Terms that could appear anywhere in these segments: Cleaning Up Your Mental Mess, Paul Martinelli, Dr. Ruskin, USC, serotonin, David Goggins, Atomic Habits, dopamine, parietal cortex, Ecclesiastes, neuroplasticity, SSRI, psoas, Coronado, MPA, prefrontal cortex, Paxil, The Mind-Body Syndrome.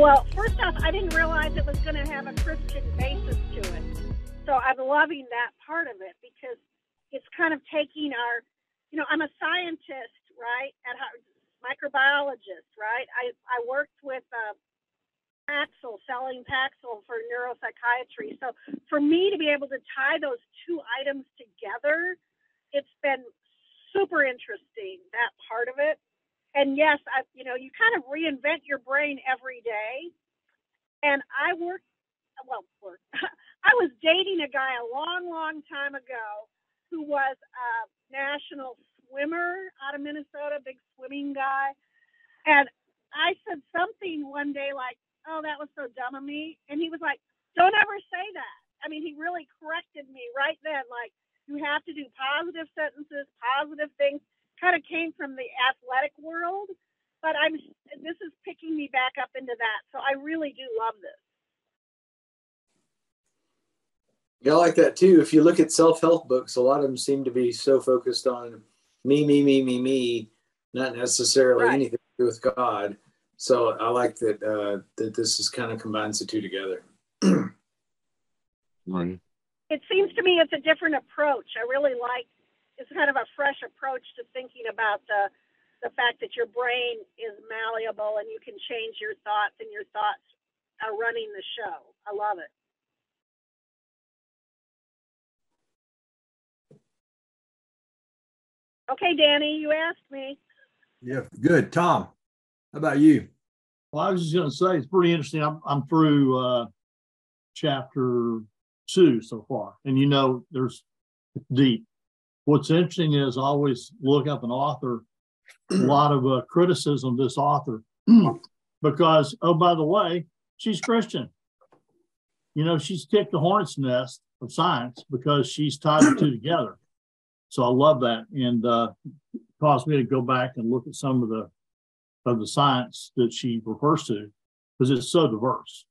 Well, first off, I didn't realize it was going to have a Christian basis to it. So I'm loving that part of it because it's kind of taking our, you know, I'm a scientist, right, at microbiologist, right? I worked with Paxil, selling Paxil for neuropsychiatry. So for me to be able to tie those two items together, it's been super interesting, that part of it. And yes, you know, you kind of reinvent your brain every day. And I was dating a guy a long, long time ago who was a national swimmer out of Minnesota, big swimming guy. And I said something one day like, oh, that was so dumb of me. And he was like, don't ever say that. I mean, he really corrected me right then. Like, you have to do positive sentences, positive things. Kind of came from the athletic world, but this is picking me back up into that. So I really do love this. Yeah, I like that too. If you look at self-help books, a lot of them seem to be so focused on me, not necessarily right. Anything to do with God. So I like that that this is kind of combines the two together. Right. It seems to me it's a different approach. I really like. It's kind of a fresh approach to thinking about the fact that your brain is malleable and you can change your thoughts, and your thoughts are running the show. I love it. Okay, Danny, you asked me. Yeah, good. Tom, how about you? Well, I was just going to say, it's pretty interesting. I'm through chapter 2 so far, and you know, there's deep. What's interesting is I always look up an author, a lot of criticism of this author, because, oh, by the way, she's Christian. You know, she's kicked the hornet's nest of science because she's tied the two together. So I love that. And it caused me to go back and look at some of the science that she refers to, because it's so diverse.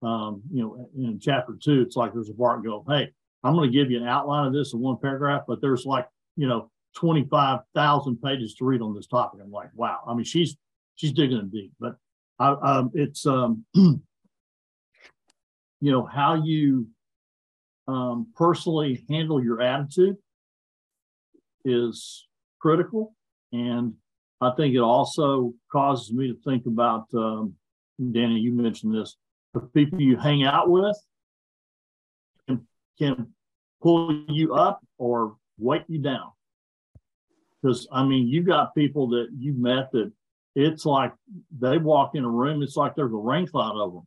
You know, in chapter 2, it's like there's a part go, hey, I'm going to give you an outline of this in one paragraph, but there's like, you know, 25,000 pages to read on this topic. I'm like, wow. I mean, she's digging in deep, but it's, you know, how you personally handle your attitude is critical. And I think it also causes me to think about, Danny, you mentioned this, the people you hang out with can pull you up or weight you down. Because, I mean, you've got people that you've met that it's like they walk in a room, it's like there's a rain cloud of them.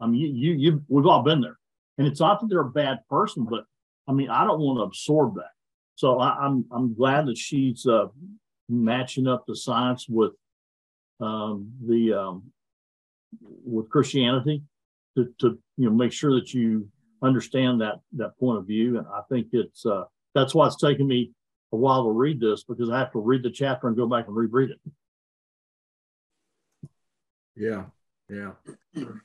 I mean, we've all been there. And it's not that they're a bad person, but, I mean, I don't want to absorb that. So I'm glad that she's matching up the science with Christianity to you know, make sure that you understand that point of view. And I think it's that's why it's taken me a while to read this, because I have to read the chapter and go back and reread it. Yeah. You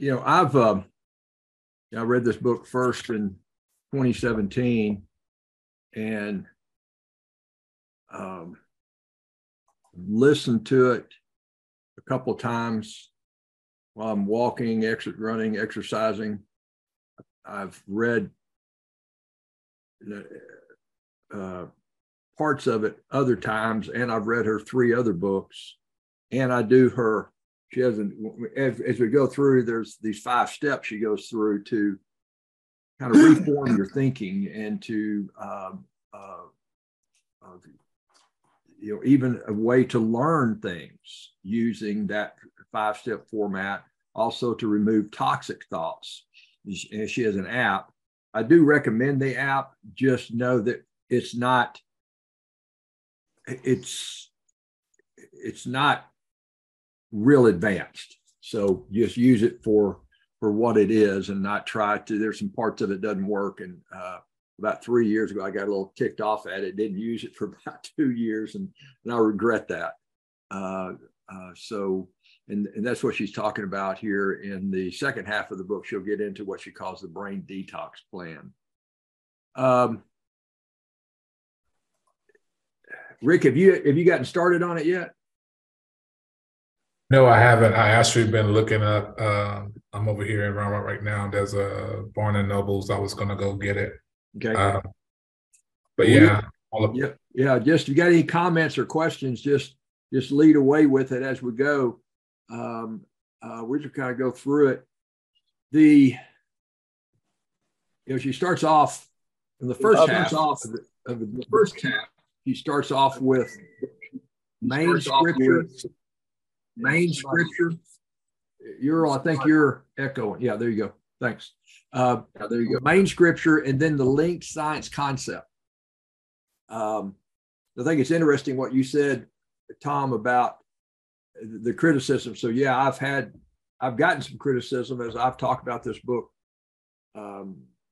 know, I read this book first in 2017, and listened to it a couple of times while I'm walking, running, exercising. I've read parts of it other times, and I've read her 3 other books, and I do her. She hasn't. As we go through, there's these 5 steps she goes through to kind of reform your thinking and to you know, even a way to learn things using that 5-step format. Also to remove toxic thoughts. And she has an app. I do recommend the app. Just know that it's not real advanced. So just use it for what it is, and not try to. There's some parts of it doesn't work. And about 3 years ago, I got a little ticked off at it. Didn't use it for about 2 years, and I regret that. And that's what she's talking about here in the second half of the book. She'll get into what she calls the brain detox plan. Rick, have you gotten started on it yet? No, I haven't. I actually been looking up. I'm over here in Round Rock right now. There's a Barnes & Noble's. I was going to go get it. Okay. But yeah. Yeah. Just if you got any comments or questions, just lead away with it as we go. We're just kind of go through it. She starts off in the first half she starts off with main scripture. I think you're echoing. Yeah, there you go. Thanks. There you go. Main scripture, and then the linked science concept. I think it's interesting what you said, Tom, about the criticism. So yeah, I've gotten some criticism as I've talked about this book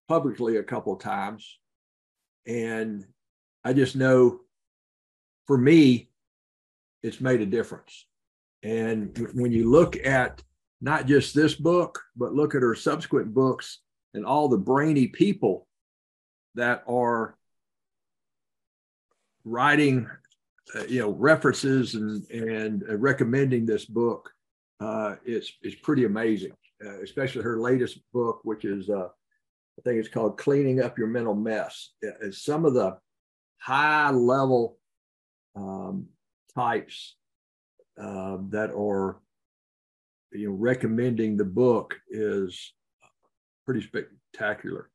publicly a couple of times. And I just know for me, it's made a difference. And when you look at not just this book, but look at her subsequent books and all the brainy people that are writing, references and recommending this book, it's pretty amazing, especially her latest book, which is, I think it's called Cleaning Up Your Mental Mess. It's some of the high level types that are, recommending the book is pretty spectacular.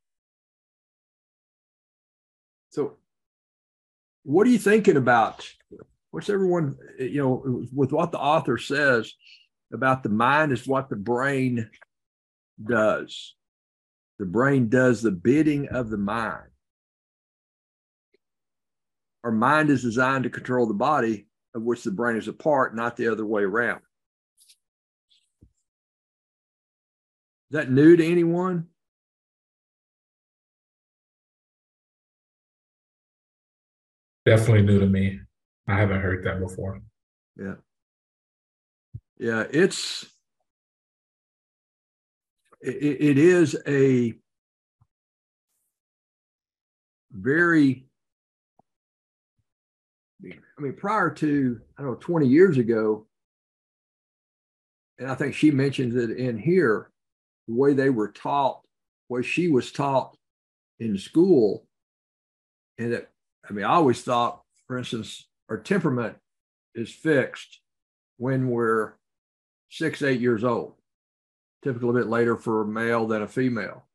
So what are you thinking about? What's everyone, with what the author says about the mind is what the brain does. The brain does the bidding of the mind. Our mind is designed to control the body, of which the brain is a part, not the other way around. Is that new to anyone? Definitely new to me. I haven't heard that before. Yeah. Yeah, it is a very, prior to, 20 years ago, and I think she mentions it in here, the way they were taught, what she was taught in school. And I always thought, for instance, our temperament is fixed when we're 6, 8 years old. Typically a bit later for a male than a female.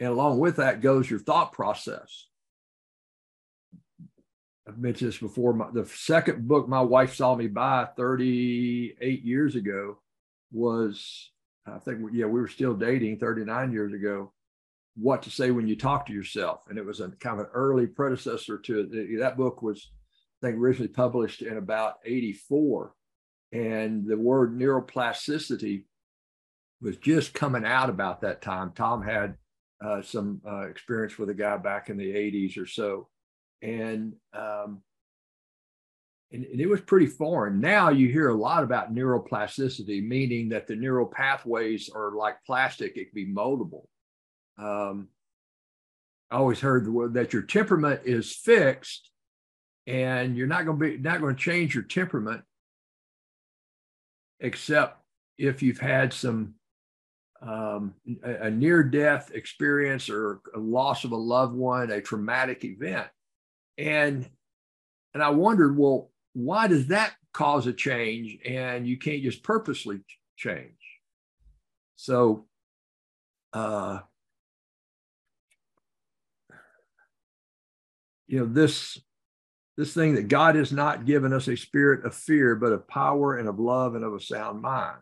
And along with that goes your thought process. I've mentioned this before. The second book my wife saw me buy 38 years ago was, we were still dating 39 years ago, What to Say When You Talk to Yourself. And it was a kind of an early predecessor to it. That book was, originally published in about 1984. And the word neuroplasticity was just coming out about that time. Tom had some experience with a guy back in the 80s or so. And it was pretty foreign. Now you hear a lot about neuroplasticity, meaning that the neural pathways are like plastic. It can be moldable. I always heard the word that your temperament is fixed and you're not going to change your temperament except if you've had some a near-death experience or a loss of a loved one, a traumatic event. And I wondered, well, why does that cause a change? And you can't just purposely change. So this thing that God has not given us a spirit of fear, but of power and of love and of a sound mind.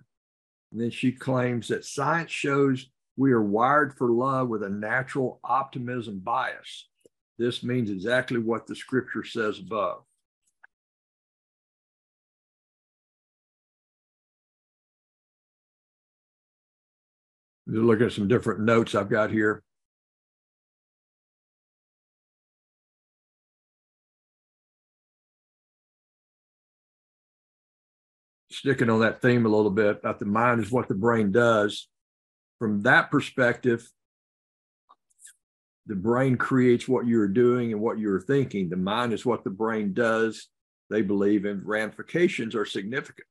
And then she claims that science shows we are wired for love with a natural optimism bias. This means exactly what the scripture says above. Just looking at some different notes I've got here. Sticking on that theme a little bit about the mind is what the brain does. From that perspective, the brain creates what you're doing and what you're thinking. The mind is what the brain does. They believe in ramifications are significant.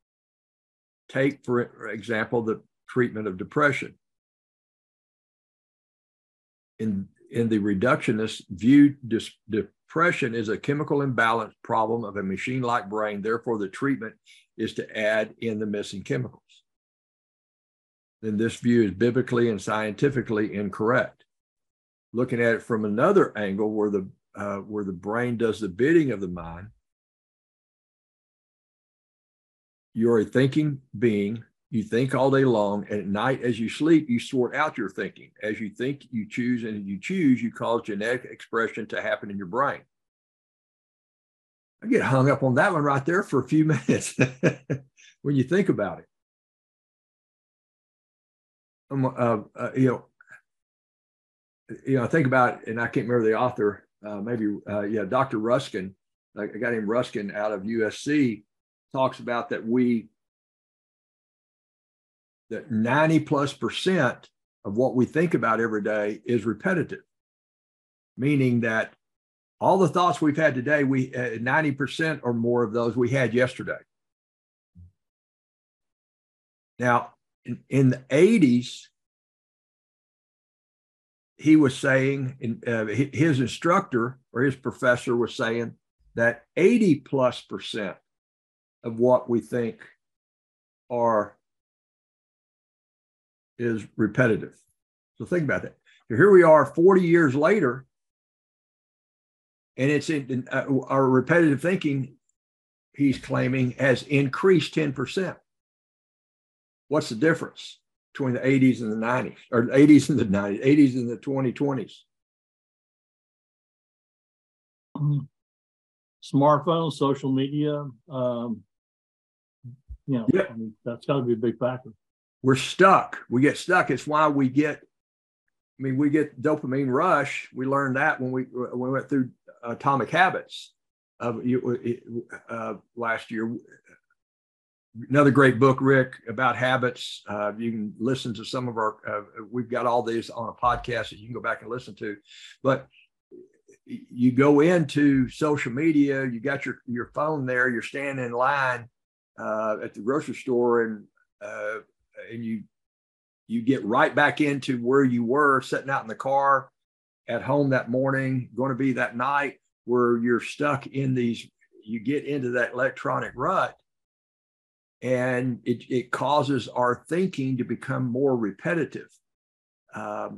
Take, for example, the treatment of depression. In the reductionist view, depression is a chemical imbalance problem of a machine-like brain. Therefore, the treatment is to add in the missing chemicals. Then this view is biblically and scientifically incorrect. Looking at it from another angle, where the brain does the bidding of the mind, you're a thinking being. You think all day long, and at night as you sleep, you sort out your thinking. As you think, you choose, and as you choose, you cause genetic expression to happen in your brain. I get hung up on that one right there for a few minutes when you think about it. I think about it, and I can't remember the author, Dr. Ruskin, like a guy named Ruskin out of USC, talks about that that 90+% of what we think about every day is repetitive, meaning that all the thoughts we've had today, 90% or more of those we had yesterday. Now, in the 80s, he was saying, his instructor or his professor was saying that 80+% of what we think is repetitive. So think about that. So here we are 40 years later, and it's our repetitive thinking, he's claiming, has increased 10%. What's the difference between the 80s and the 90s, or 80s and the 90s, 80s and the 2020s? Smartphones, social media, I mean, that's got to be a big factor. We're stuck. We get stuck. It's why we get dopamine rush. We learned that when we went through Atomic Habits last year. Another great book, Rick, about habits. You can listen to some of our, we've got all these on a podcast that you can go back and listen to. But you go into social media, you got your phone there, you're standing in line at the grocery store, and you get right back into where you were sitting out in the car at home that morning, going to be that night, where you're stuck in you get into that electronic rut, and it causes our thinking to become more repetitive. So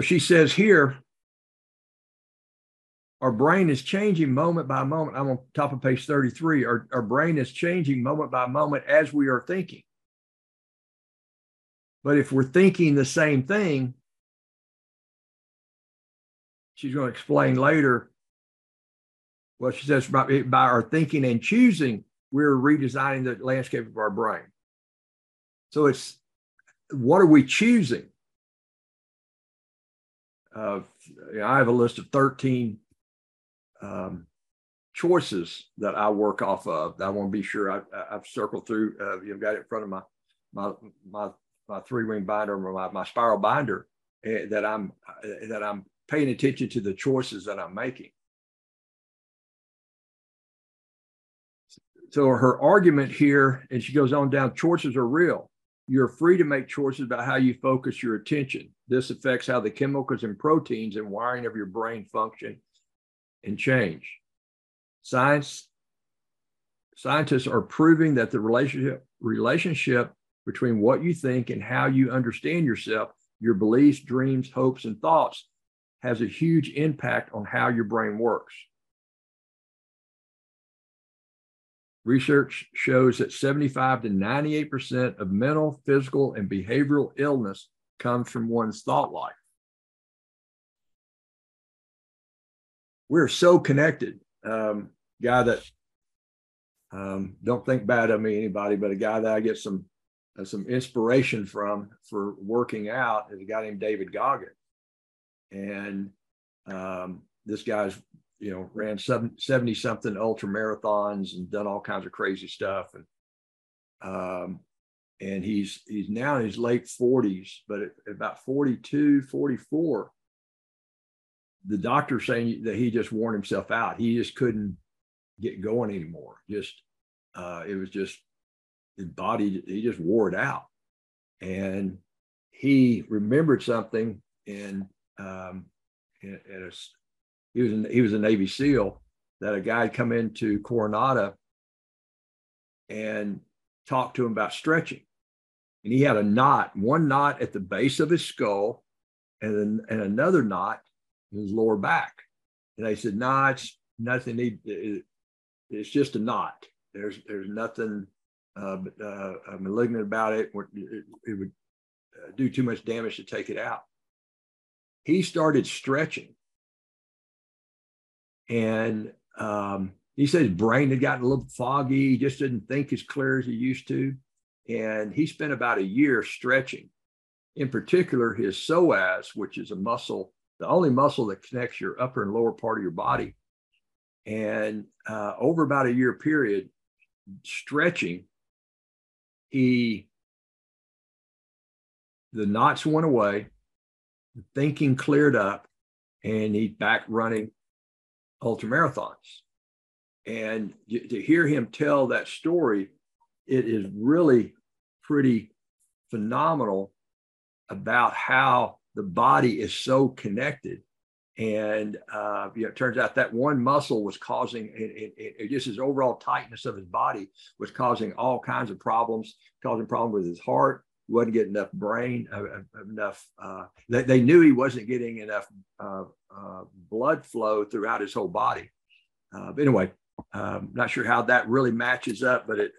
she says here, our brain is changing moment by moment. I'm on top of page 33. Our brain is changing moment by moment as we are thinking. But if we're thinking the same thing, she's going to explain later. Well, she says by our thinking and choosing, we're redesigning the landscape of our brain. So it's, what are we choosing? I have a list of 13 choices that I work off of. I want to be sure I've circled through. You've got it in front of my three-ring binder, or my spiral binder, that I'm paying attention to the choices that I'm making. So her argument here, and she goes on down, choices are real. You're free to make choices about how you focus your attention. This affects how the chemicals and proteins and wiring of your brain function and change. Scientists are proving that the relationship between what you think and how you understand yourself, your beliefs, dreams, hopes, and thoughts, has a huge impact on how your brain works. Research shows that 75 to 98% of mental, physical, and behavioral illness comes from one's thought life. We're so connected. Guy that don't think bad of me, anybody, but a guy that I get some inspiration from for working out is a guy named David Goggins, and this guy's ran 70 something ultra marathons and done all kinds of crazy stuff, and he's now in his late 40s, but at about 42, 44. The doctor saying that he just worn himself out. He just couldn't get going anymore. Just It was just, his body, he just wore it out. And he remembered something, and he was a Navy SEAL, that a guy had come into Coronado and talked to him about stretching. And he had a knot, one knot at the base of his skull, and another knot in his lower back. And they said, "Nah, it's nothing. It's just a knot. There's nothing malignant about it. It would do too much damage to take it out." He started stretching, and he said his brain had gotten a little foggy. He just didn't think as clear as he used to, and he spent about a year stretching. In particular, his psoas, which is a muscle, the only muscle that connects your upper and lower part of your body. And over about a year period, stretching, the knots went away, the thinking cleared up, and he's back running ultramarathons. And to hear him tell that story, it is really pretty phenomenal about how the body is so connected. And it turns out that one muscle was causing, just his overall tightness of his body was causing all kinds of problems, causing problems with his heart. He wasn't getting enough brain, enough. They knew he wasn't getting enough blood flow throughout his whole body. But anyway, I'm not sure how that really matches up, but it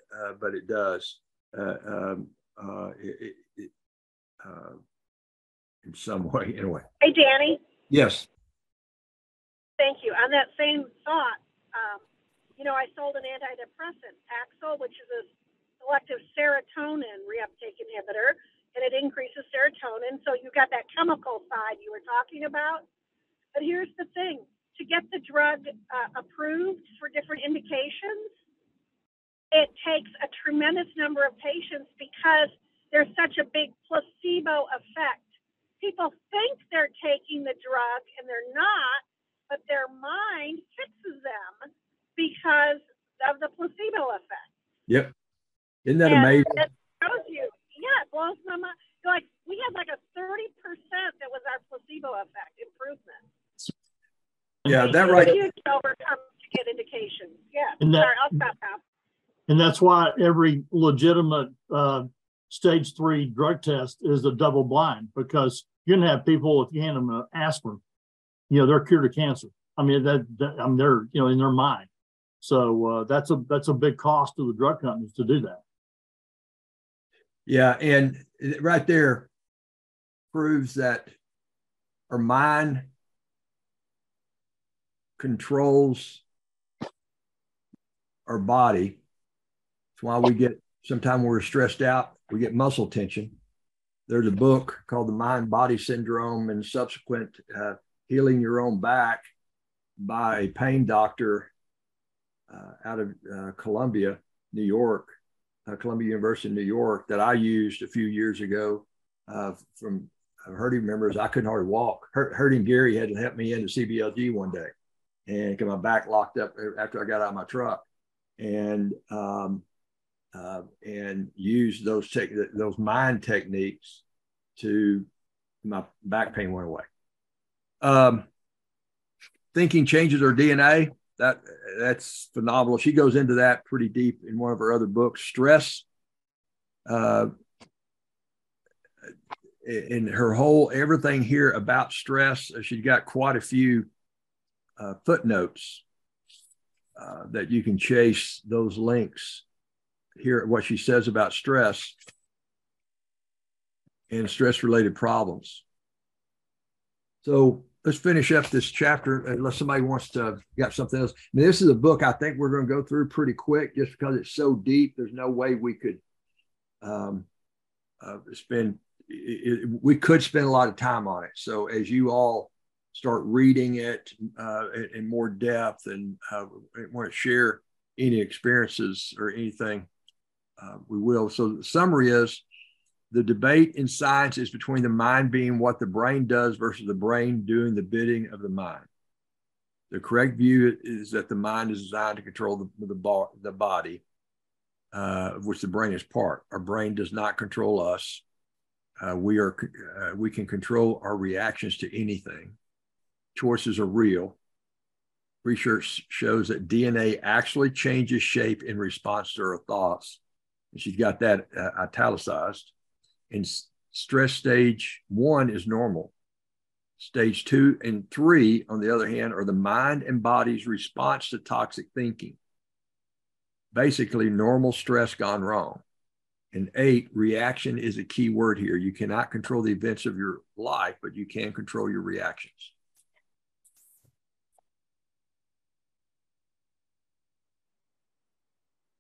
does in some way. Anyway. Hey, Danny. Yes. Thank you. On that same thought, I sold an antidepressant, Paxil, which is a selective serotonin reuptake inhibitor, and it increases serotonin. So you've got that chemical side you were talking about. But here's the thing. To get the drug approved for different indications, it takes a tremendous number of patients because there's such a big placebo effect. People think they're taking the drug and they're not, but their mind fixes them because of the placebo effect. Yep. Isn't that amazing? It shows you. Yeah, it blows my mind. Like, we had like a 30% that was our placebo effect improvement. Yeah, that right. Huge overcome to get indications. Yeah. Sorry, I'll stop now. And that's why every legitimate stage 3 drug test is a double blind, because you're gonna have people, if you hand them an aspirin, they're cured of cancer. I mean, they're in their mind. So that's a big cost to the drug companies to do that. Yeah, and right there proves that our mind controls our body. That's why we get, sometimes when we're stressed out, we get muscle tension. There's a book called The Mind-Body Syndrome and Subsequent Healing Your Own Back by a pain doctor out of Columbia University in New York, that I used a few years ago. From hurting members, I couldn't hardly walk. Hurting Gary had to help me into CBLG one day, and got my back locked up after I got out of my truck. And use those mind techniques to, my back pain went away. Thinking changes our DNA. That's phenomenal. She goes into that pretty deep in one of her other books. Stress, in her whole everything here about stress. She's got quite a few footnotes that you can chase those links. Here at what she says about stress and stress-related problems. So let's finish up this chapter, unless somebody wants to got something else. Now, this is a book I think we're going to go through pretty quick, just because it's so deep. There's no way we could spend a lot of time on it. So as you all start reading it in more depth and want to share any experiences or anything, we will. So the summary is, the debate in science is between the mind being what the brain does versus the brain doing the bidding of the mind. The correct view is that the mind is designed to control the body. of which the brain is part. Our brain does not control us. We can control our reactions to anything. Choices are real. Research shows that DNA actually changes shape in response to her thoughts. And she's got that italicized. And stress stage 1 is normal. Stage 2 and 3, on the other hand, are the mind and body's response to toxic thinking. Basically, normal stress gone wrong. And 8, reaction is a key word here. You cannot control the events of your life, but you can control your reactions.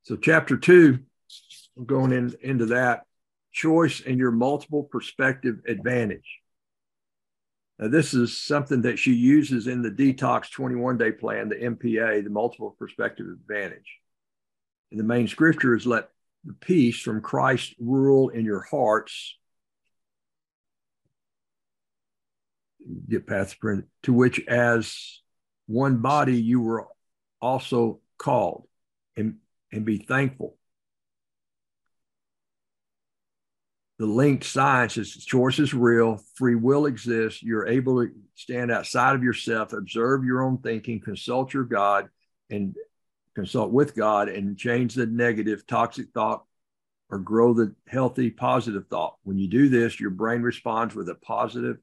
So chapter 2, I'm going into that, choice and your multiple perspective advantage. Now, this is something that she uses in the detox 21-day plan, the MPA, the multiple perspective advantage. And the main scripture is, let the peace from Christ rule in your hearts, to which as one body you were also called, and be thankful. The linked science is, choice is real, free will exists, you're able to stand outside of yourself, observe your own thinking, consult your God, and consult with God, and change the negative toxic thought or grow the healthy positive thought. When you do this, your brain responds with a positive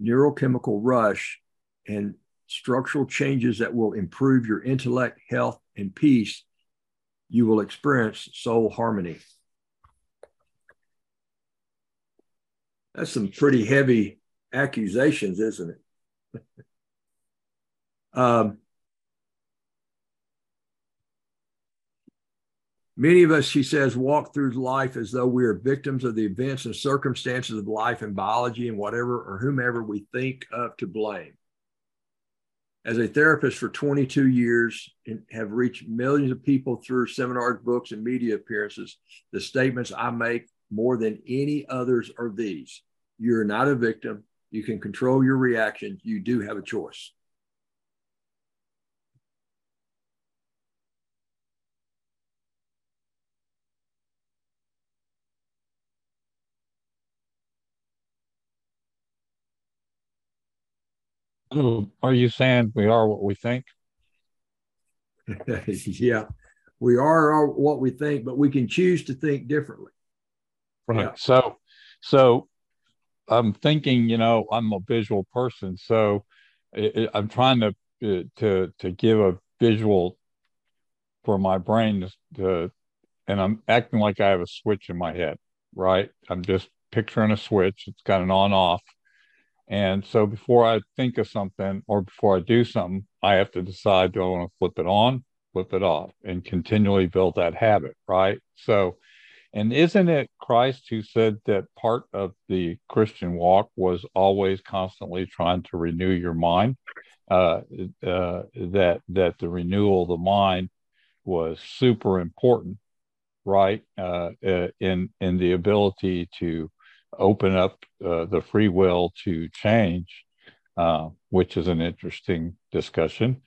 neurochemical rush and structural changes that will improve your intellect, health, and peace. You will experience soul harmony. That's some pretty heavy accusations, isn't it? Many of us, she says, walk through life as though we are victims of the events and circumstances of life and biology and whatever or whomever we think of to blame. As a therapist for 22 years and have reached millions of people through seminars, books, and media appearances, the statements I make more than any others are these. You're not a victim. You can control your reactions. You do have a choice. Are you saying we are what we think? Yeah, we are what we think, but we can choose to think differently. Right. Yeah. So I'm thinking, you know, I'm a visual person, so I'm trying to give a visual for my brain to, and I'm acting like I have a switch in my head, right? I'm just picturing a switch. It's got an on-off. And so before I think of something or before I do something, I have to decide, do I want to flip it on, flip it off, and continually build that habit, right? So, and isn't it Christ who said that part of the Christian walk was always constantly trying to renew your mind, that the renewal of the mind was super important, right, in the ability to open up the free will to change, which is an interesting discussion,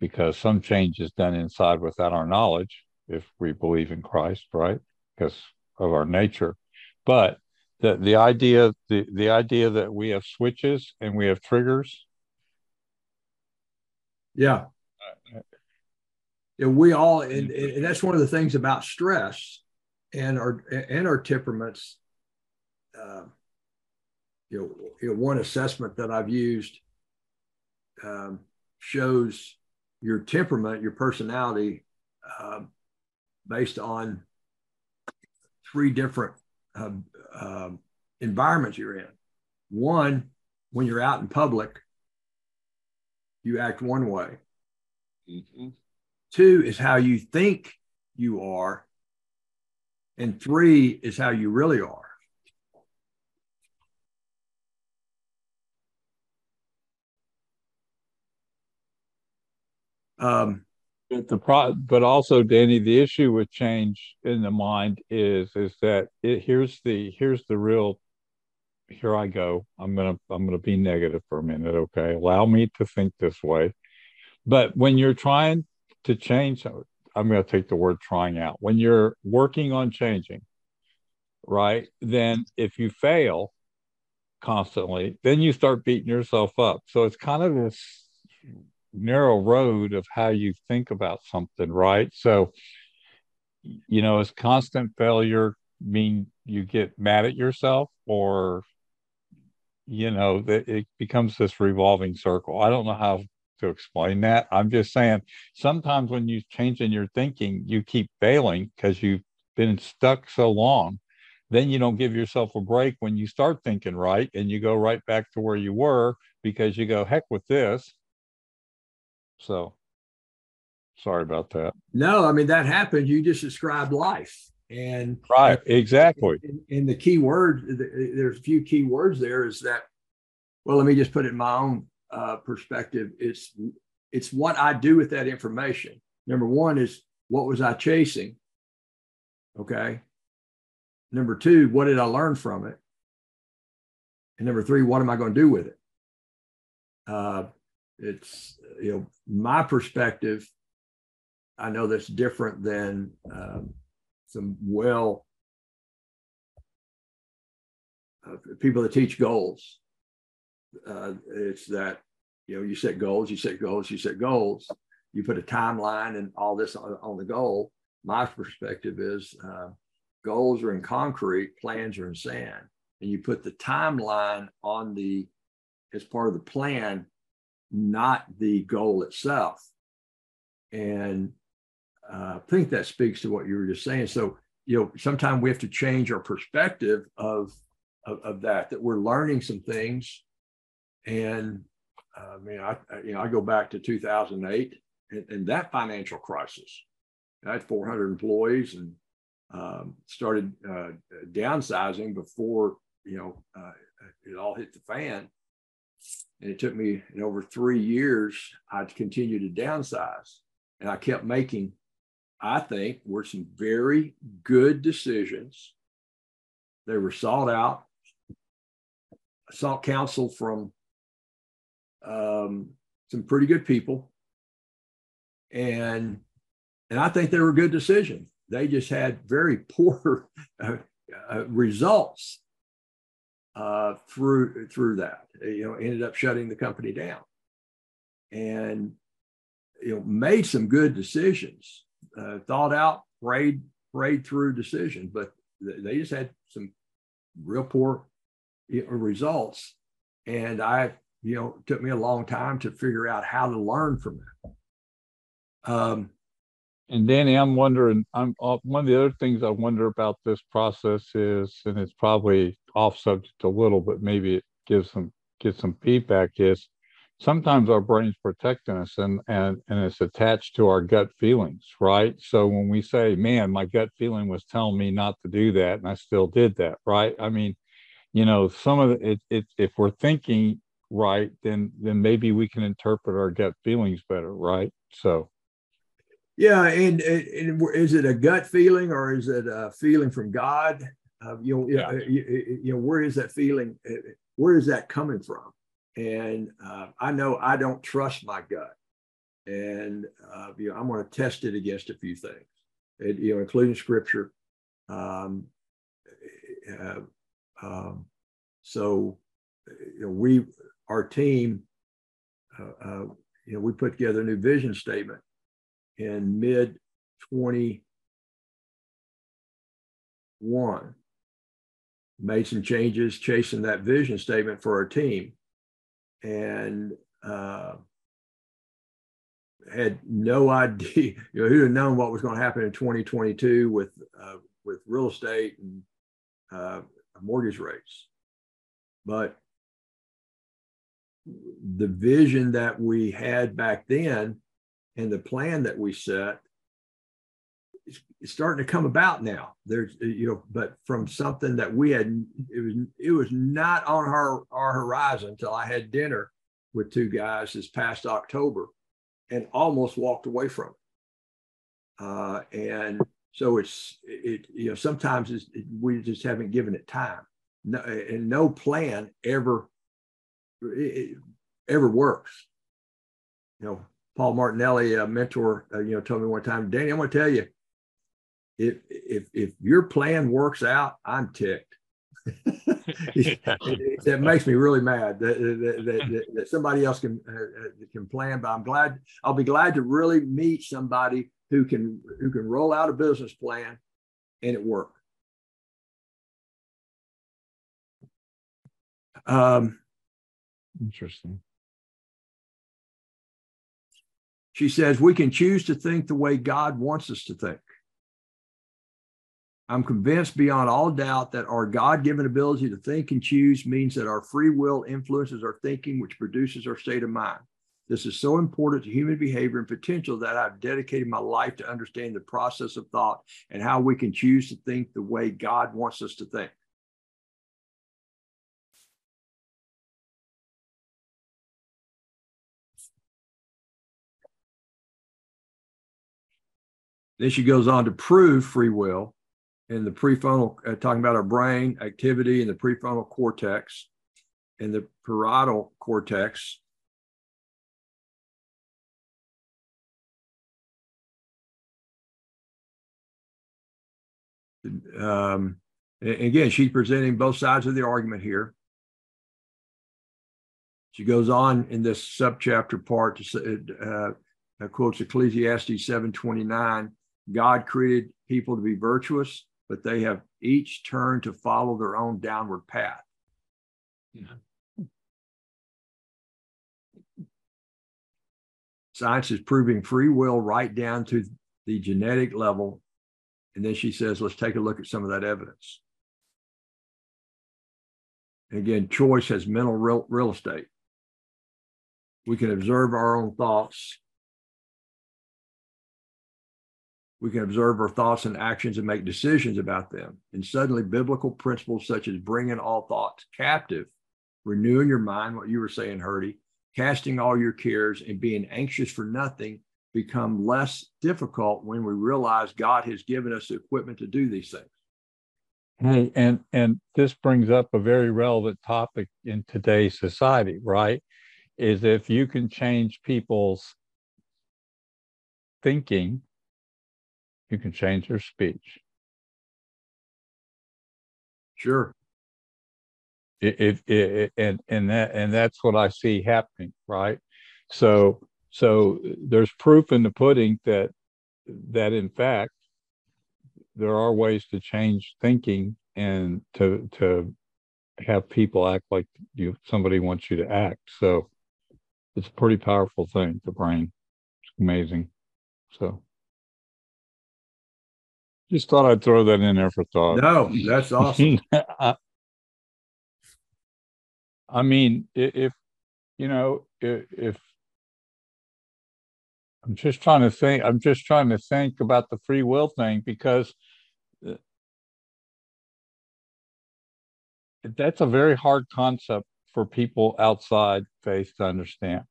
because some change is done inside without our knowledge, if we believe in Christ, right? Because of our nature. But the idea that we have switches and we have triggers. Yeah. We all, and that's one of the things about stress and our temperaments. One assessment that I've used shows your temperament, your personality, based on 3 different environments you're in. One, when you're out in public, you act one way. Mm-hmm. 2 is how you think you are. And 3 is how you really are. But also, Danny, the issue with change in the mind is that here I go. I'm gonna be negative for a minute. Okay, allow me to think this way. But when you're trying to change, I'm going to take the word trying out. When you're working on changing, right, then if you fail constantly, then you start beating yourself up. So it's kind of this narrow road of how you think about something, right? So, you know, is constant failure mean you get mad at yourself, or, you know, that it becomes this revolving circle? I don't know how to explain that. I'm just saying sometimes when you change in your thinking, you keep failing because you've been stuck so long. Then you don't give yourself a break when you start thinking right, and you go right back to where you were because you go, heck with this. So sorry about that. No, I mean, that happened. You just described life. And right, exactly. And the key word, there's a few key words there, is that, well, let me just put it in my own perspective. It's what I do with that information. Number one is, what was I chasing? Okay. Number two, what did I learn from it? And number three, what am I going to do with it? It's, you know, my perspective. I know that's different than some people that teach goals. It's that, you know, you set goals, you set goals, you set goals, you put a timeline and all this on the goal. My perspective is goals are in concrete, plans are in sand, and you put the timeline on the, as part of the plan, not the goal itself. And I think that speaks to what you were just saying. So, you know, sometimes we have to change our perspective of that we're learning some things. And I mean, I go back to 2008 and that financial crisis. I had 400 employees and started downsizing before, you know, it all hit the fan. And it took me over 3 years, I continued to downsize. And I kept making, I think, were some very good decisions. They were sought out. I sought counsel from some pretty good people. And I think they were good decisions. They just had very poor results through that. You know, ended up shutting the company down. And, you know, made some good decisions, thought out, prayed through decisions, but they just had some real poor results. And I, you know, it took me a long time to figure out how to learn from that. And Danny, one of the other things I wonder about this process is, and it's probably off subject a little, but maybe it gives some feedback, is sometimes our brain's protecting us and it's attached to our gut feelings, right? So when we say, man, my gut feeling was telling me not to do that, and I still did that, right? I mean, you know, some of it, if we're thinking right, then maybe we can interpret our gut feelings better, right? So. Yeah. And is it a gut feeling or is it a feeling from God? Where is that feeling? Where is that coming from? And I know I don't trust my gut, and I'm going to test it against a few things, including scripture. Our team, we put together a new vision statement in mid 2021. Made some changes chasing that vision statement for our team. And had no idea, you know, who'd have known what was going to happen in 2022 with real estate and mortgage rates. But the vision that we had back then and the plan that we set, it's starting to come about now. There's, but from something that we had, it was not on our horizon until I had dinner with two guys this past October and almost walked away from it. And so we just haven't given it time. No plan ever works. Paul Martinelli, a mentor, told me one time, Danny, I'm going to tell you, if your plan works out, I'm ticked. That makes me really mad that somebody else can plan, but I'll be glad to really meet somebody who can roll out a business plan and it work. Interesting. She says, we can choose to think the way God wants us to think. I'm convinced beyond all doubt that our God-given ability to think and choose means that our free will influences our thinking, which produces our state of mind. This is so important to human behavior and potential that I've dedicated my life to understand the process of thought and how we can choose to think the way God wants us to think. Then she goes on to prove free will in the prefrontal, talking about our brain activity in the prefrontal cortex and the parietal cortex. Again, she's presenting both sides of the argument here. She goes on in this subchapter part to quotes Ecclesiastes 7:29. God created people to be virtuous, but they have each turned to follow their own downward path. Yeah. Science is proving free will right down to the genetic level. And then she says, let's take a look at some of that evidence. And again, choice has mental real estate. We can observe our own thoughts. We can observe our thoughts and actions and make decisions about them. And suddenly, biblical principles such as bringing all thoughts captive, renewing your mind, what you were saying, Herdy, casting all your cares and being anxious for nothing become less difficult when we realize God has given us the equipment to do these things. Hey, and this brings up a very relevant topic in today's society, right? Is if you can change people's thinking, you can change their speech. Sure. That's what I see happening, right? So there's proof in the pudding that in fact there are ways to change thinking and to have people act like somebody wants you to act. So it's a pretty powerful thing, the brain. It's amazing. So just thought I'd throw that in there for thought. No, that's awesome. I mean, if I'm just trying to think, about the free will thing, because that's a very hard concept for people outside faith to understand,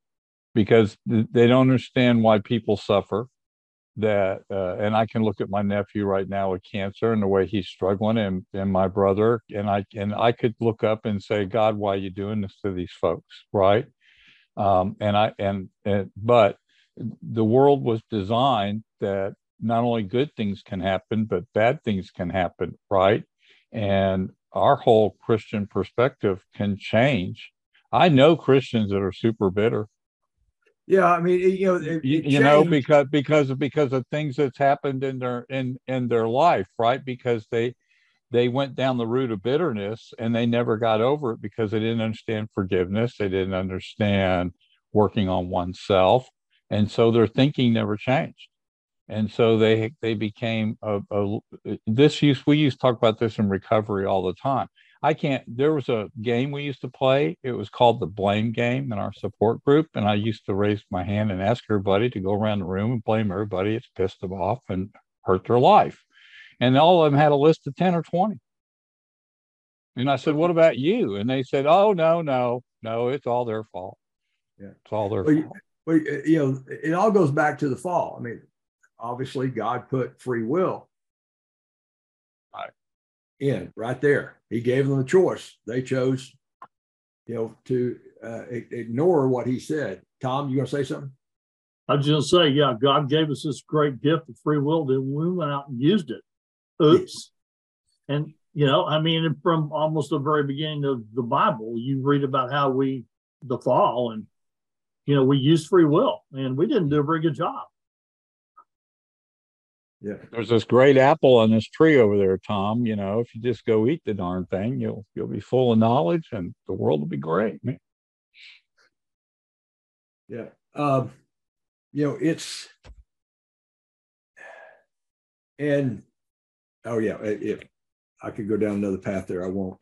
because they don't understand why people suffer. And I can look at my nephew right now with cancer and the way he's struggling, and my brother, and I could look up and say, God, why are you doing this to these folks, right? But the world was designed that not only good things can happen, but bad things can happen, right? And our whole Christian perspective can change. I know Christians that are super bitter. Yeah, I mean, because of things that's happened in their in their life, right? Because they went down the route of bitterness and they never got over it because they didn't understand forgiveness, they didn't understand working on oneself, and so their thinking never changed, and so they became we used to talk about this in recovery all the time. There was a game we used to play. It was called the blame game in our support group. And I used to raise my hand and ask everybody to go around the room and blame everybody that's pissed them off and hurt their life. And all of them had a list of 10 or 20. And I said, what about you? And they said, oh, no, it's all their fault. Yeah, it's all their fault. It all goes back to the fall. I mean, obviously God put free will in right there. He gave them a choice. They chose, to ignore what he said. Tom, you gonna say something? I just say, yeah, God gave us this great gift of free will, then we went out and used it. Oops. And, you know, I mean, from almost the very beginning of the Bible, you read about how the fall, and, you know, we used free will, and we didn't do a very good job. Yeah. There's this great apple on this tree over there, Tom. You know, if you just go eat the darn thing, you'll be full of knowledge and the world will be great, man. Yeah. You know, it's, and, oh yeah, if I could go down another path there, I won't.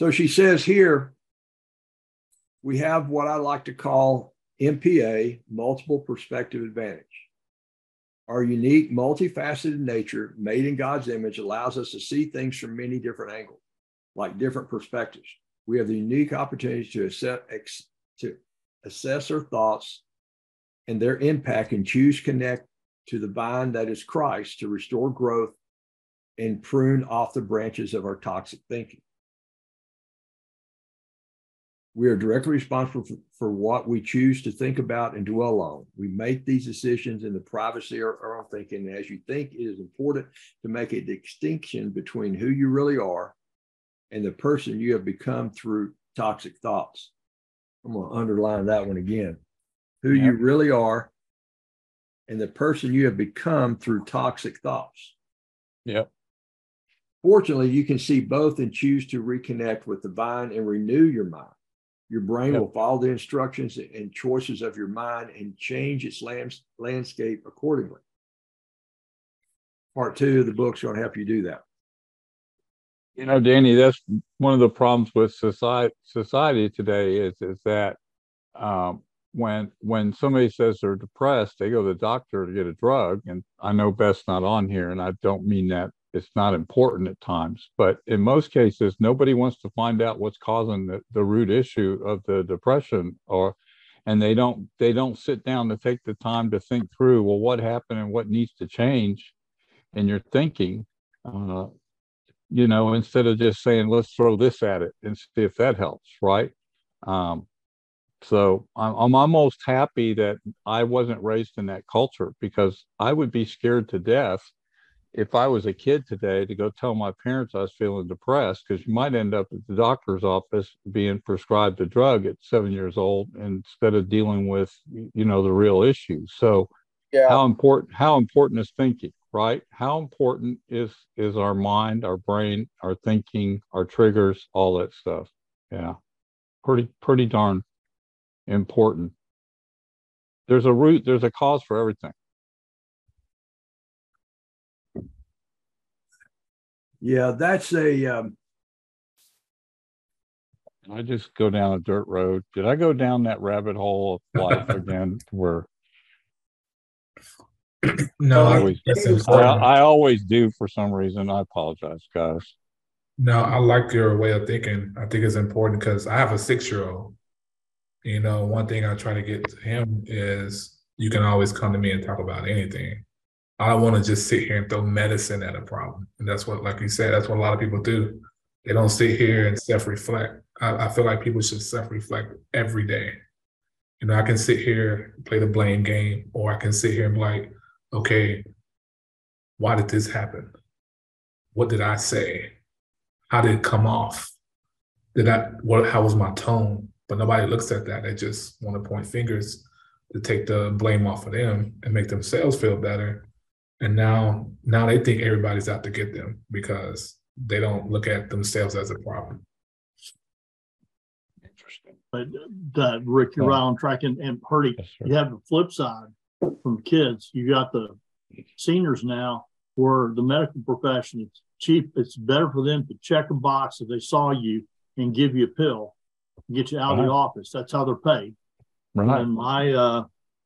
So she says here, we have what I like to call MPA, multiple perspective advantage. Our unique, multifaceted nature, made in God's image, allows us to see things from many different angles, like different perspectives. We have the unique opportunity to assess our thoughts and their impact, and choose connect to the vine that is Christ to restore growth and prune off the branches of our toxic thinking. We are directly responsible for what we choose to think about and dwell on. We make these decisions in the privacy of our own thinking. And as you think, it is important to make a distinction between who you really are and the person you have become through toxic thoughts. I'm going to underline that one again. Who you really are and the person you have become through toxic thoughts. Yep. Fortunately, you can see both and choose to reconnect with the vine and renew your mind. Your brain will follow the instructions and choices of your mind and change its landscape accordingly. Part two of the book's going to help you do that. You know, Danny, that's one of the problems with society today is that when somebody says they're depressed, they go to the doctor to get a drug. And I know Beth's not on here, and I don't mean that it's not important at times, but in most cases, nobody wants to find out what's causing the root issue of the depression, and they don't sit down to take the time to think through, well, what happened and what needs to change in your thinking, you know, instead of just saying, let's throw this at it and see if that helps. Right. So I'm almost happy that I wasn't raised in that culture, because I would be scared to death if I was a kid today to go tell my parents I was feeling depressed, because you might end up at the doctor's office being prescribed a drug at 7 years old instead of dealing with, you know, the real issue. So how important is thinking, right? How important is our mind, our brain, our thinking, our triggers, all that stuff. Yeah. Pretty darn important. There's a root, there's a cause for everything. Yeah, that's a. I just go down a dirt road. Did I go down that rabbit hole of life again? Where? No, I always do for some reason. I apologize, guys. No, I like your way of thinking. I think it's important because I have a 6-year-old. You know, one thing I try to get to him is you can always come to me and talk about anything. I don't want to just sit here and throw medicine at a problem. And that's what, like you said, that's what a lot of people do. They don't sit here and self-reflect. I feel like people should self-reflect every day. You know, I can sit here and play the blame game, or I can sit here and be like, okay, why did this happen? What did I say? How did it come off? How was my tone? But nobody looks at that. They just want to point fingers to take the blame off of them and make themselves feel better. And now they think everybody's out to get them because they don't look at themselves as a problem. Interesting. But Rick, you're right on track. And Purdy, you have the flip side from kids. You got the seniors now where the medical profession is cheap. It's better for them to check a box if they saw you and give you a pill, and get you out of the office. That's how they're paid. Right. And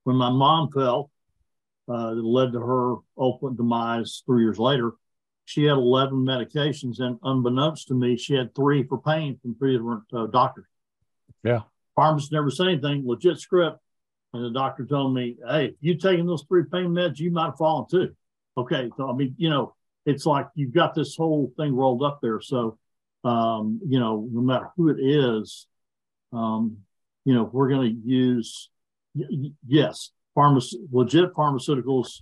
when my mom fell, that led to her ultimate demise 3 years later. She had 11 medications, and unbeknownst to me, she had 3 for pain from 3 different doctors. Yeah. Pharmacist never said anything, legit script. And the doctor told me, hey, if you're taking those 3 pain meds, you might have fallen too. Okay. So, I mean, you know, it's like you've got this whole thing rolled up there. So, you know, no matter who it is, you know, we're going to use, yes. legit pharmaceuticals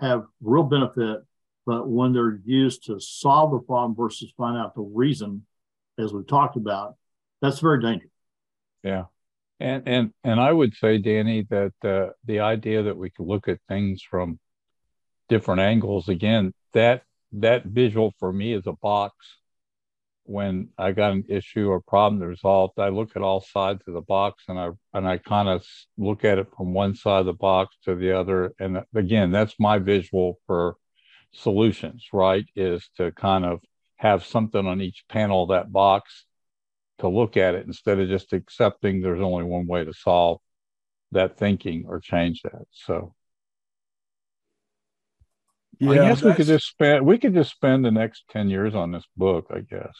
have real benefit, but when they're used to solve the problem versus find out the reason, as we've talked about, that's very dangerous. Yeah. And I would say, Danny, that the idea that we could look at things from different angles, again, that visual for me is a box. When I got an issue or problem to resolve, I look at all sides of the box, and I kind of look at it from one side of the box to the other. And again, that's my visual for solutions, right? Is to kind of have something on each panel of that box to look at it, instead of just accepting there's only one way to solve that thinking or change that. So yeah, I guess we could just spend the next 10 years on this book, I guess.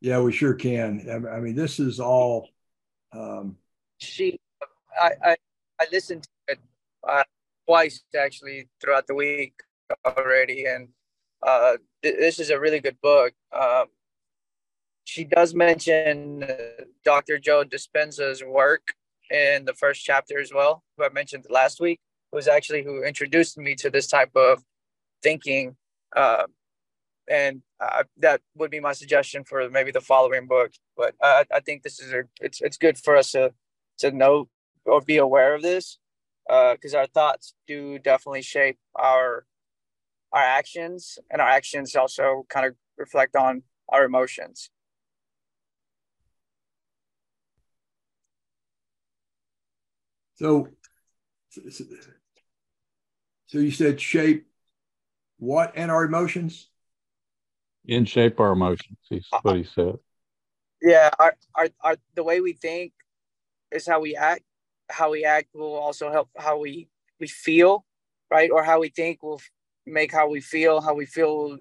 Yeah, we sure can. I mean, this is all. I listened to it twice actually throughout the week already, and this is a really good book. She does mention Dr. Joe Dispenza's work in the first chapter as well, who I mentioned last week. Was actually who introduced me to this type of thinking. And that would be my suggestion for maybe the following book. But I think this is, it's good for us to know or be aware of this, because our thoughts do definitely shape our actions, and our actions also kind of reflect on our emotions. So you said shape what and our emotions? In shape our emotions, is what he said. Yeah, our the way we think is how we act. How we act will also help how we feel, right? Or how we think will make how we feel. How we feel,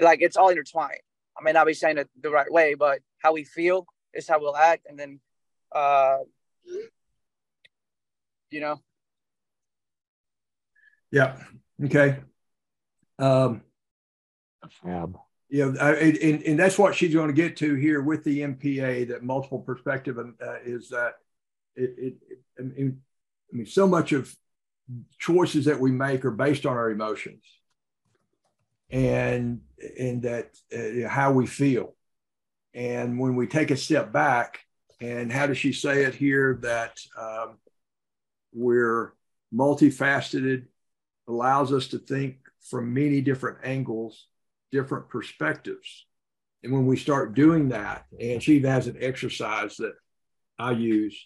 like it's all intertwined. I may not be saying it the right way, but how we feel is how we'll act, and then, you know. Yeah. Okay. Fab. Yeah. And that's what she's going to get to here with the MPA, that multiple perspective is that I mean, so much of choices that we make are based on our emotions and that how we feel. And when we take a step back, and how does she say it here, that we're multifaceted, allows us to think from many different angles, different perspectives. And when we start doing that, and she has an exercise that I use,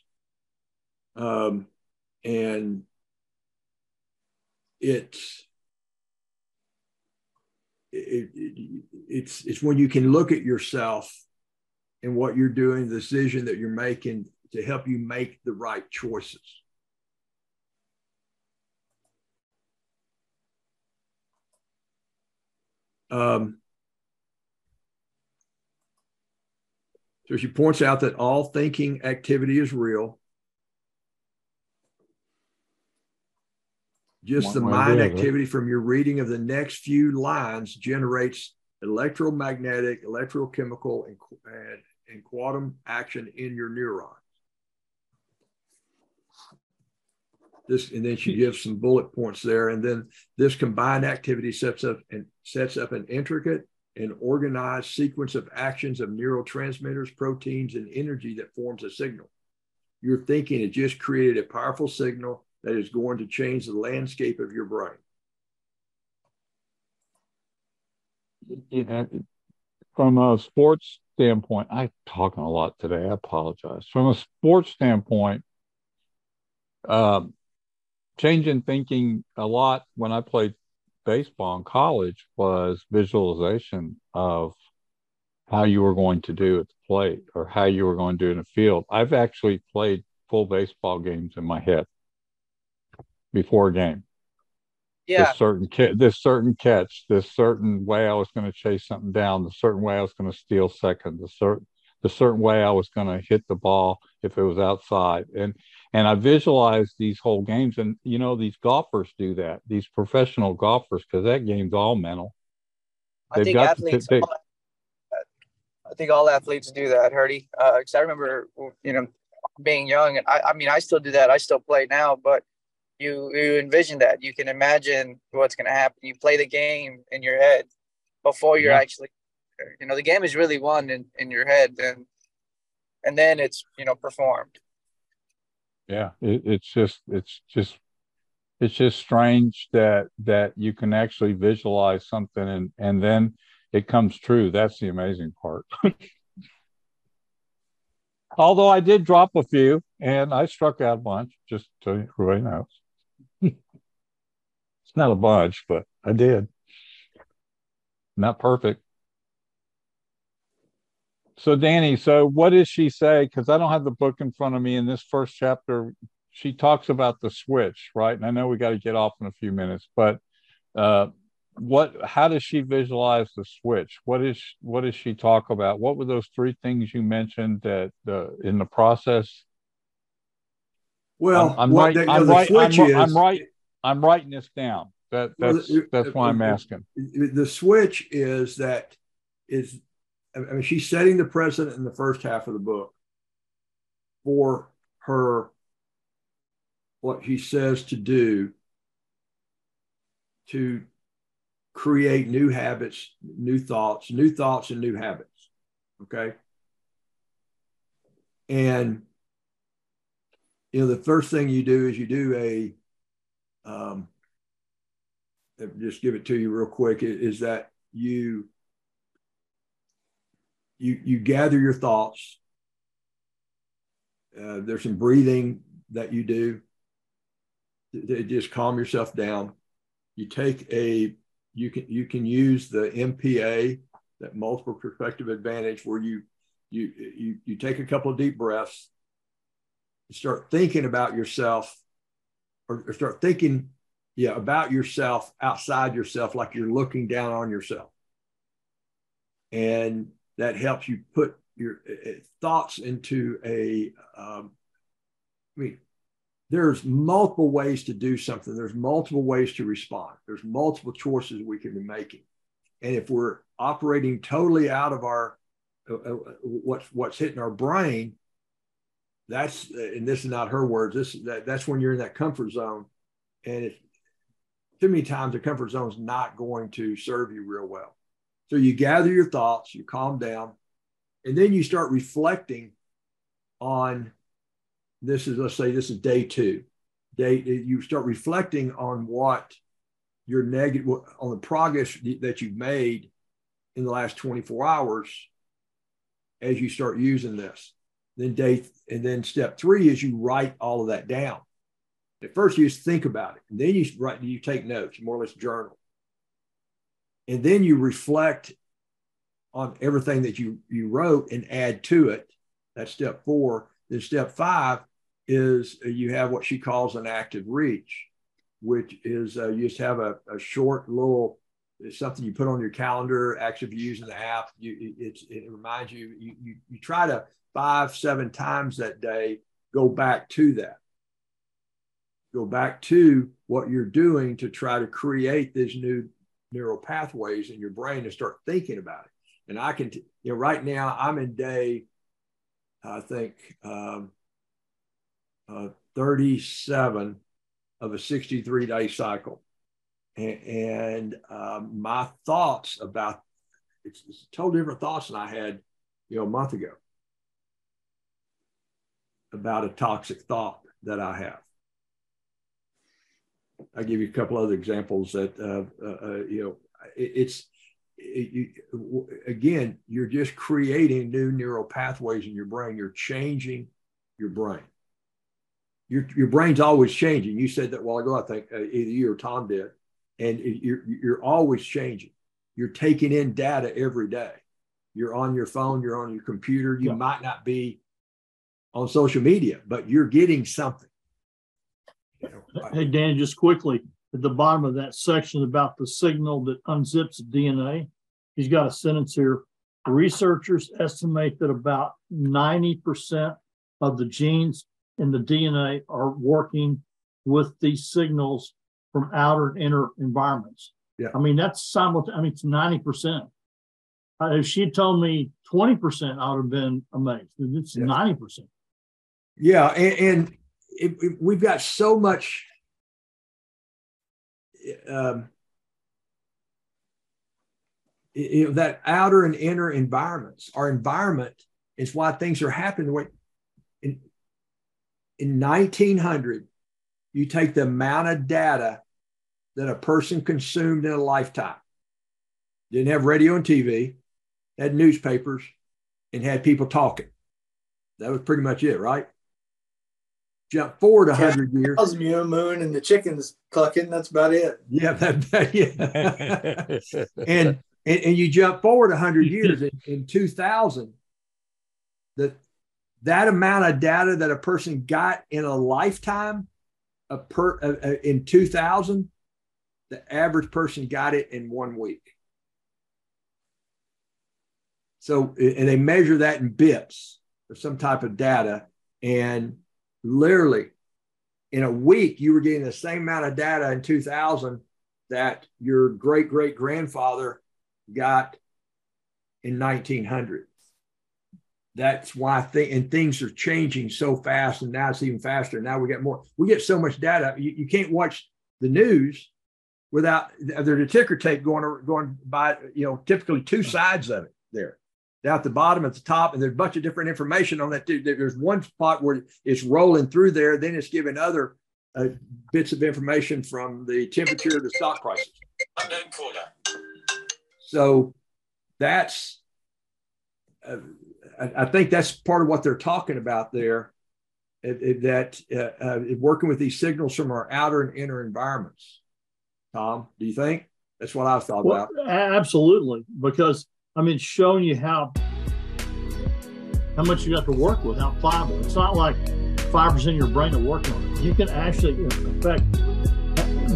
and it's when you can look at yourself and what you're doing, the decision that you're making, to help you make the right choices. So she points out that all thinking activity is real. Just the mind activity from your reading of the next few lines generates electromagnetic, electrochemical, and quantum action in your neurons. And then she gives some bullet points there. And then this combined activity sets up an intricate and organized sequence of actions of neurotransmitters, proteins, and energy that forms a signal. Your thinking has just created a powerful signal that is going to change the landscape of your brain. You know, from a sports standpoint, I'm talking a lot today, I apologize. From a sports standpoint, change in thinking a lot when I played baseball in college was visualization of how you were going to do at the plate or how you were going to do in the field. I've actually played full baseball games in my head before a game. Yeah. This certain catch, this certain way I was going to chase something down, the certain way I was going to steal second, the certain way I was going to hit the ball if it was outside. And I visualized these whole games. And, you know, these golfers do that, these professional golfers, because that game's all mental. I think all athletes do that, Herdy. Because I remember, you know, being young. And I mean, I still do that. I still play now, but you envision that. You can imagine what's going to happen. You play the game in your head before you're actually, you know, the game is really won in your head, and then it's, you know, performed. Yeah. It's just strange that you can actually visualize something and then it comes true. That's the amazing part. Although I did drop a few and I struck out a bunch, just so everybody knows. It's not a bunch, but I did. Not perfect. So Danny, so what does she say? Because I don't have the book in front of me. In this first chapter, she talks about the switch, right? And I know we got to get off in a few minutes, but how does she visualize the switch? What does she talk about? What were those three things you mentioned that in the process? Well, I'm writing this down. That's why I'm asking. The switch is that is, I mean, she's setting the precedent in the first half of the book for her, what she says to do to create new habits, new thoughts and new habits. Okay. And, you know, the first thing you do is you do a, just give it to you real quick, is that you gather your thoughts. There's some breathing that you do. Just calm yourself down. You can use the MPA, that multiple perspective advantage, where you take a couple of deep breaths and start thinking about yourself, or start thinking about yourself outside yourself, like you're looking down on yourself. And that helps you put your thoughts into a, there's multiple ways to do something. There's multiple ways to respond. There's multiple choices we can be making. And if we're operating totally out of our, what's hitting our brain, that's, and this is not her words, that's when you're in that comfort zone. And it's, too many times the comfort zone is not going to serve you real well. So you gather your thoughts, you calm down, and then you start reflecting on, let's say this is day two. You start reflecting on what your negative, on the progress that you've made in the last 24 hours as you start using this. Then step three is you write all of that down. At first, you just think about it. And then you write, you take notes, more or less journal. And then you reflect on everything that you wrote and add to it. That's step four. Then step five is you have what she calls an active reach, which is you just have a short little, it's something you put on your calendar. Actually, if you're using the app, it reminds you, you try to 5-7 times that day, go back to that. Go back to what you're doing to try to create these new neural pathways in your brain and start thinking about it. And I can, right now I'm in day, I think, 37 of a 63-day cycle. And my thoughts about, it's totally different thoughts than I had, a month ago about a toxic thought that I have. I'll give you a couple other examples that, again, you're just creating new neural pathways in your brain. You're changing your brain. Your brain's always changing. You said that a while ago, I think, either you or Tom did. And you're always changing. You're taking in data every day. You're on your phone. You're on your computer. You might not be on social media, but you're getting something. Hey, Dan, just quickly, at the bottom of that section about the signal that unzips DNA, he's got a sentence here. Researchers estimate that about 90% of the genes in the DNA are working with these signals from outer and inner environments. Yeah. I mean, that's simultaneous. I mean, it's 90%. If she told me 20%, I would have been amazed. It's 90%. Yeah. And we've got so much that outer and inner environments. Our environment is why things are happening the way. In 1900, you take the amount of data that a person consumed in a lifetime. Didn't have radio and TV, had newspapers, and had people talking. That was pretty much it, right? Jump forward 100 years. Tells me a moon and the chickens clucking. That's about it. Yeah, yeah. and you jump forward 100 years in 2000. That amount of data that a person got in a lifetime, in 2000, the average person got it in 1 week. So, and they measure that in bits or some type of data. And literally in a week, you were getting the same amount of data in 2000 that your great-great-grandfather got in 1900. That's why things are changing so fast, and now it's even faster. Now we get more. We get so much data. You can't watch the news without there's a ticker tape going by. You know, typically two sides of it there, down at the bottom, at the top, and there's a bunch of different information on that too. There's one spot where it's rolling through there, then it's giving other bits of information from the temperature to the stock prices. Unknown caller. So that's. I think that's part of what they're talking about there, that working with these signals from our outer and inner environments. Tom, do you think? That's what I've thought about. Absolutely, because, I mean, showing you how much you got to work with, how pliable. It's not like 5% of your brain to work on it. You can actually affect,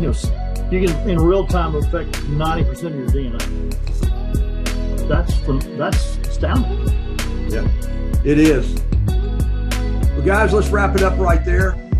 you can in real time affect 90% of your DNA. That's astounding. Yeah, it is. Well, guys, let's wrap it up right there.